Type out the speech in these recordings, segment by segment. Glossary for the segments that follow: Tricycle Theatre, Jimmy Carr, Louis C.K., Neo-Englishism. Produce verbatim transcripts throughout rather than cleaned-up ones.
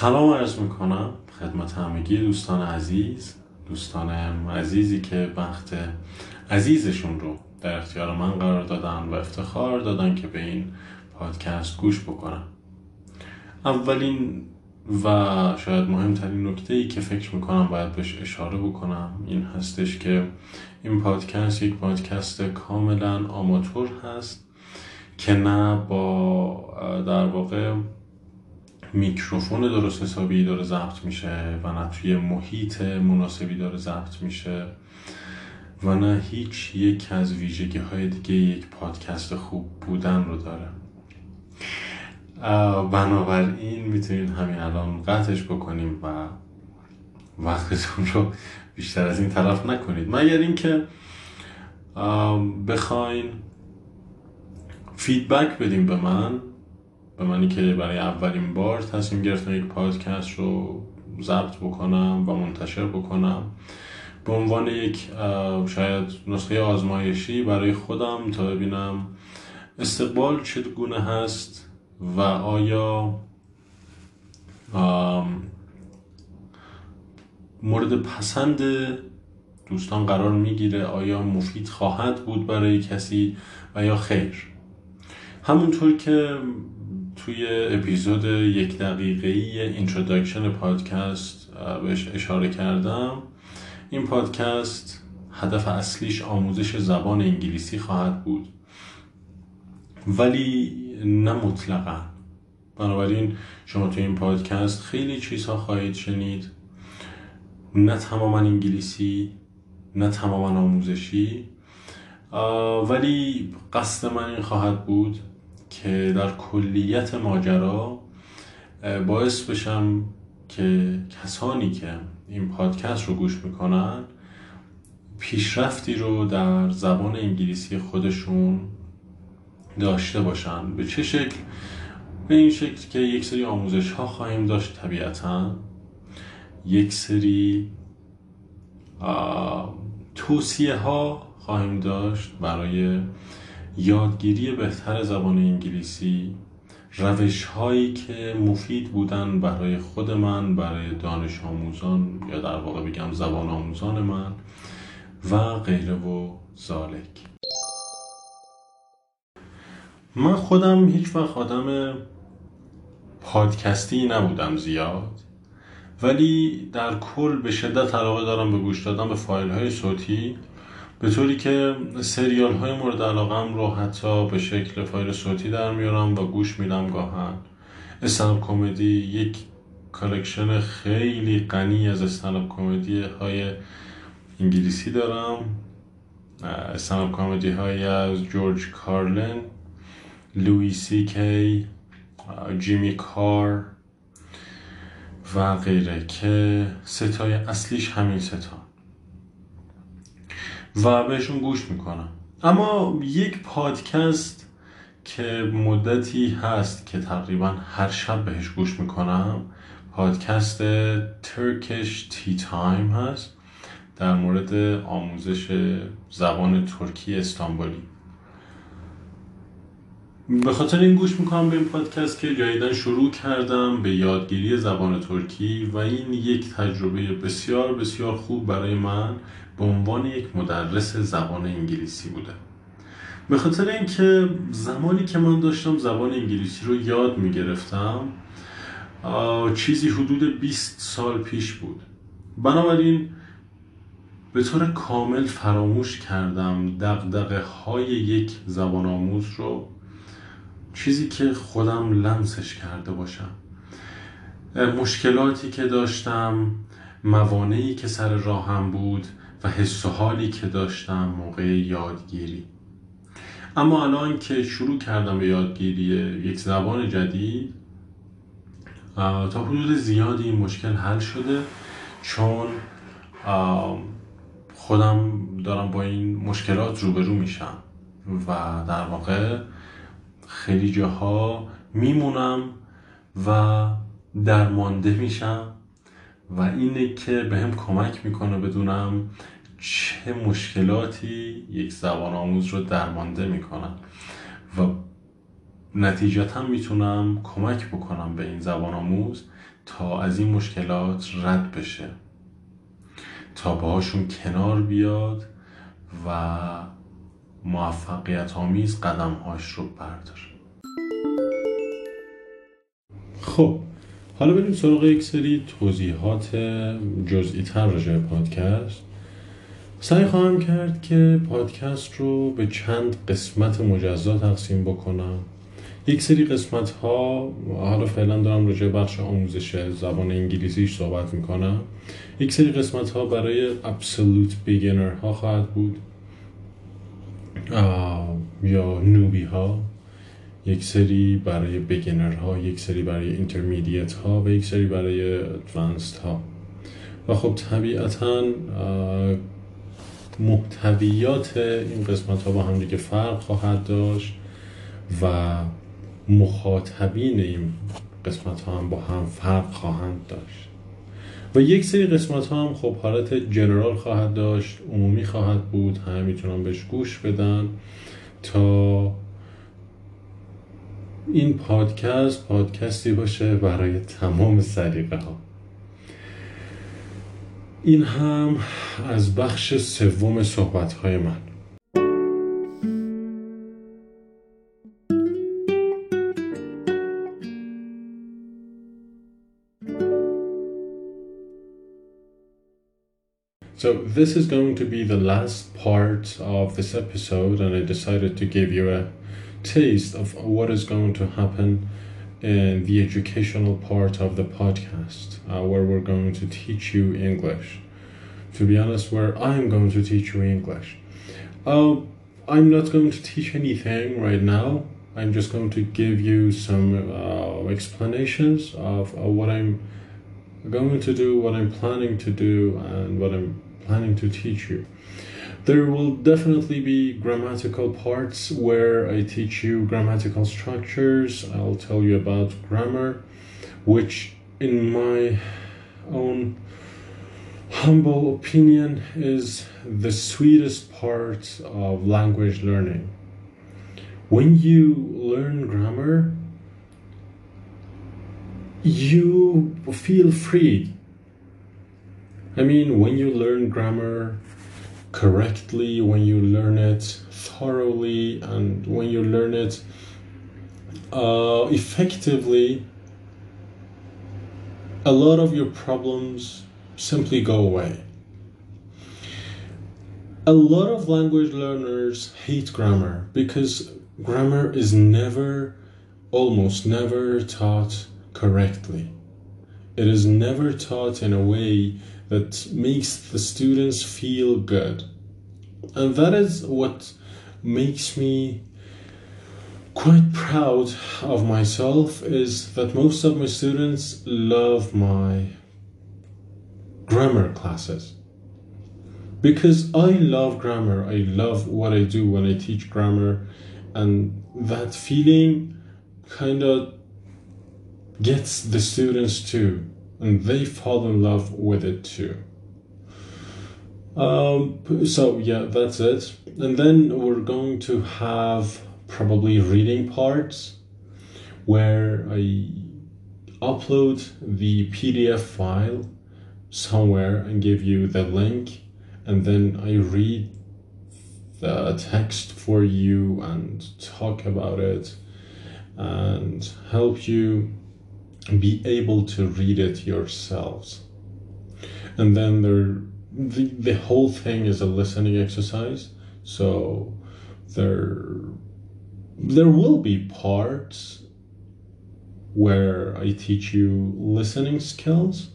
سلام عرض میکنم خدمت همگی دوستان عزیز، دوستان عزیزی که بخت عزیزشون رو در اختیار من قرار دادن و افتخار دادن که به این پادکست گوش بکنن. اولین و شاید مهمترین نکته‌ای که فکر میکنم باید بهش اشاره بکنم این هستش که این پادکست یک پادکست کاملا آماتور هست که نه با در واقع میکروفون درست حسابی داره ضبط میشه و نه توی محیط مناسبی داره ضبط میشه و نه هیچ یک از ویژگی های دیگه یک پادکست خوب بودن رو داره. بنابراین میتونین همین الان قطعش بکنیم و وقتتون رو بیشتر از این تلف نکنید، مگر اینکه بخواین فیدبک بدیم به من به منی که برای اولین بار تصمیم گرفتم یک پادکست رو ضبط بکنم و منتشر بکنم به عنوان یک شاید نسخه آزمایشی برای خودم تا ببینم استقبال چگونه هست و آیا مورد پسند دوستان قرار میگیره، آیا مفید خواهد بود برای کسی و یا خیر. همونطور که توی اپیزود یک دقیقه‌ای اینتروداکشن پادکست بهش اشاره کردم، این پادکست هدف اصلیش آموزش زبان انگلیسی خواهد بود، ولی نه مطلقا. بنابراین شما توی این پادکست خیلی چیزها خواهید شنید، نه تماما انگلیسی، نه تماما آموزشی، ولی قصد من این خواهد بود که در کلیت ماجرا باعث بشم که کسانی که این پادکست رو گوش میکنن پیشرفتی رو در زبان انگلیسی خودشون داشته باشن. به چه شکل؟ به این شکل که یک سری آموزش ها خواهیم داشت طبیعتا، یک سری توصیه ها خواهیم داشت برای یادگیری بهتر زبان انگلیسی، روش هایی که مفید بودن برای خود من، برای دانش آموزان یا در واقع بگم زبان آموزان من و غیره و ذالک. من خودم هیچ وقت آدم پادکستی نبودم زیاد، ولی در کل به شدت علاقه دارم به گوش دادن به فایل های صوتی، به طوری که سریال های مورد علاقم رو حتی به شکل فایل صوتی در میارم و گوش میدم. گاهن استندآپ کمدی، یک کالکشن خیلی غنی از استندآپ کمدی های انگلیسی دارم، استندآپ کمدی های از جورج کارلین، لوی سی کی، جیمی کار و غیره که ستای اصلیش همین ستا و بهشون گوش میکنم. اما یک پادکست که مدتی هست که تقریبا هر شب بهش گوش میکنم پادکست ترکیش تی تایم هست در مورد آموزش زبان ترکی استانبولی. به خاطر این گوش میکنم به این پادکست که جدیداً شروع کردم به یادگیری زبان ترکی و این یک تجربه بسیار بسیار خوب برای من به عنوان یک مدرس زبان انگلیسی بوده. به خاطر اینکه زمانی که من داشتم زبان انگلیسی رو یاد میگرفتم چیزی حدود بیست سال پیش بود، بنابراین به طور کامل فراموش کردم دغدغه های یک زبان آموز رو، چیزی که خودم لمسش کرده باشم، مشکلاتی که داشتم، موانعی که سر راهم بود و حس و حالی که داشتم موقع یادگیری. اما الان که شروع کردم به یادگیری یک زبان جدید تا حدود زیادی این مشکل حل شده، چون خودم دارم با این مشکلات روبرو میشم و در واقع خیلی جاها میمونم و درمانده میشم و اینه که به هم کمک میکنه بدونم چه مشکلاتی یک زبان آموز رو درمانده میکنن و نتیجتاً میتونم کمک بکنم به این زبان آموز تا از این مشکلات رد بشه، تا باهاشون کنار بیاد و موفقیت آمیز قدم هاش رو برداره. خب حالا بریم سراغ یک سری توضیحات جزئی تر راجع به پادکست. سعی خواهم کرد که پادکست رو به چند قسمت مجزا تقسیم بکنم. یک سری قسمت ها حالا فعلا دارم راجع به بخش آموزش زبان انگلیسیش صحبت میکنم. یک سری قسمت ها برای absolute beginner ها خواهد بود یا نوبی ها، یک سری برای بگینر ها، یک سری برای اینترمیدیت ها و یک سری برای ادوانسد ها. و خب طبیعتاً محتویات این قسمت ها با هم دیگه فرق خواهد داشت و مخاطبین این قسمت ها هم با هم فرق خواهند داشت. و یک سری قسمت ها هم خب حالت جنرال خواهد داشت، عمومی خواهد بود، همه میتونن بهش گوش بدن تا این پادکست پادکستی باشه برای تمام سلیقه ها. این هم از بخش سوم صحبت های من. So this is going to be the last part of this episode, and I decided to give you a taste of what is going to happen in the educational part of the podcast, uh, where we're going to teach you English. To be honest, where I'm going to teach you English. Uh, I'm not going to teach anything right now. I'm just going to give you some uh, explanations of uh, what I'm going to do, what I'm planning to do, and what I'm planning to teach you. There will definitely be grammatical parts where I teach you grammatical structures. I'll tell you about grammar, which in my own humble opinion is the sweetest part of language learning. When you learn grammar, you feel free. I mean, when you learn grammar correctly, when you learn it thoroughly, and when you learn it uh, effectively, a lot of your problems simply go away. A lot of language learners hate grammar because grammar is never, almost never taught correctly. It is never taught in a way that makes the students feel good. And that is what makes me quite proud of myself, is that most of my students love my grammar classes. Because I love grammar, I love what I do when I teach grammar, and that feeling kind of gets the students too, and they fall in love with it too. Um, so yeah, that's it. And then we're going to have probably reading parts where I upload the P D F file somewhere and give you the link, and then I read the text for you and talk about it and help you be able to read it yourselves. And then there, the, the whole thing is a listening exercise, so there there will be parts where I teach you listening skills,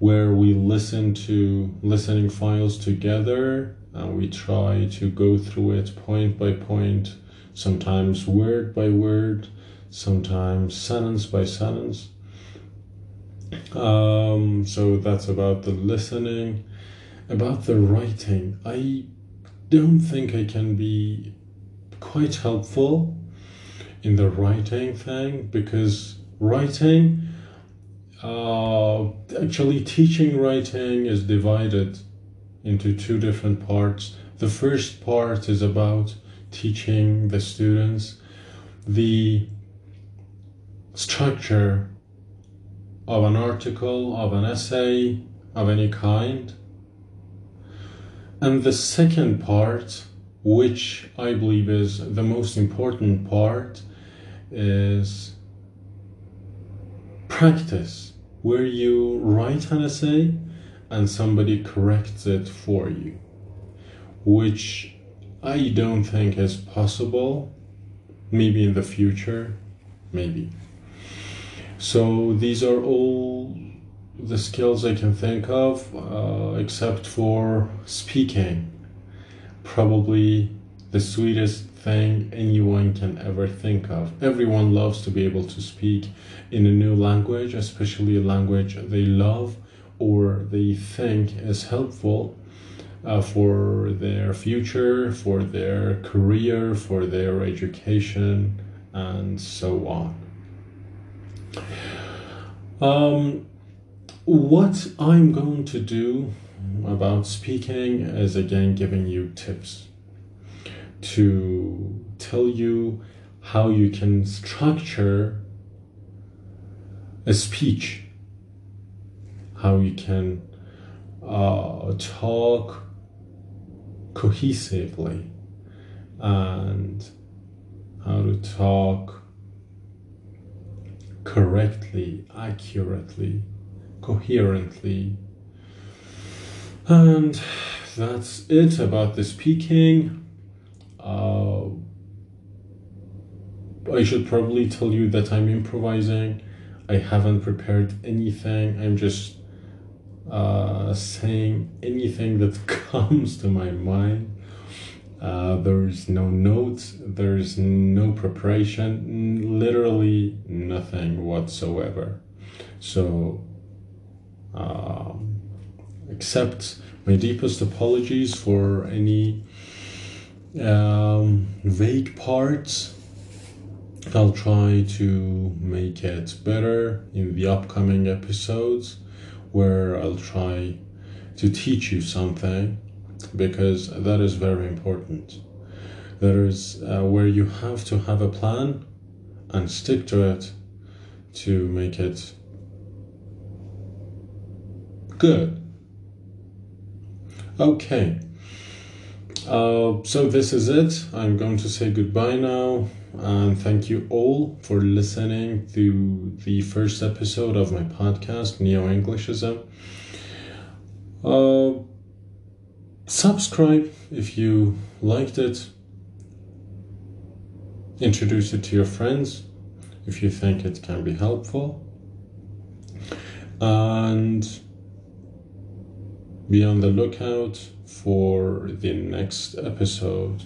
where we listen to listening files together and we try to go through it point by point, sometimes word by word, sometimes sentence by sentence. Um, so that's about the listening. About the writing, I don't think I can be quite helpful in the writing thing, because writing, uh, actually teaching writing is divided into two different parts. The first part is about teaching the students the structure of an article, of an essay, of any kind. And the second part, which I believe is the most important part, is practice, where you write an essay and somebody corrects it for you, which I don't think is possible. Maybe in the future, maybe. So these are all the skills I can think of, uh, except for speaking. Probably the sweetest thing anyone can ever think of. Everyone loves to be able to speak in a new language, especially a language they love or they think is helpful uh, for their future, for their career, for their education, and so on. Um, what I'm going to do about speaking is again giving you tips to tell you how you can structure a speech, how you can uh, talk cohesively, and how to talk correctly, accurately, coherently. And that's it about the speaking. Uh, I should probably tell you that I'm improvising. I haven't prepared anything. I'm just uh, saying anything that comes to my mind. Uh, there's no notes, there's no preparation, literally nothing whatsoever. So, um, accept my deepest apologies for any um, vague parts. I'll try to make it better in the upcoming episodes, where I'll try to teach you something, because that is very important. That is uh, where you have to have a plan and stick to it to make it good. Okay, uh, so this is it. I'm going to say goodbye now, and thank you all for listening to the first episode of my podcast, Neo-Englishism. Uh, subscribe if you liked it. Introduce it to your friends if you think it can be helpful. And be on the lookout for the next episode.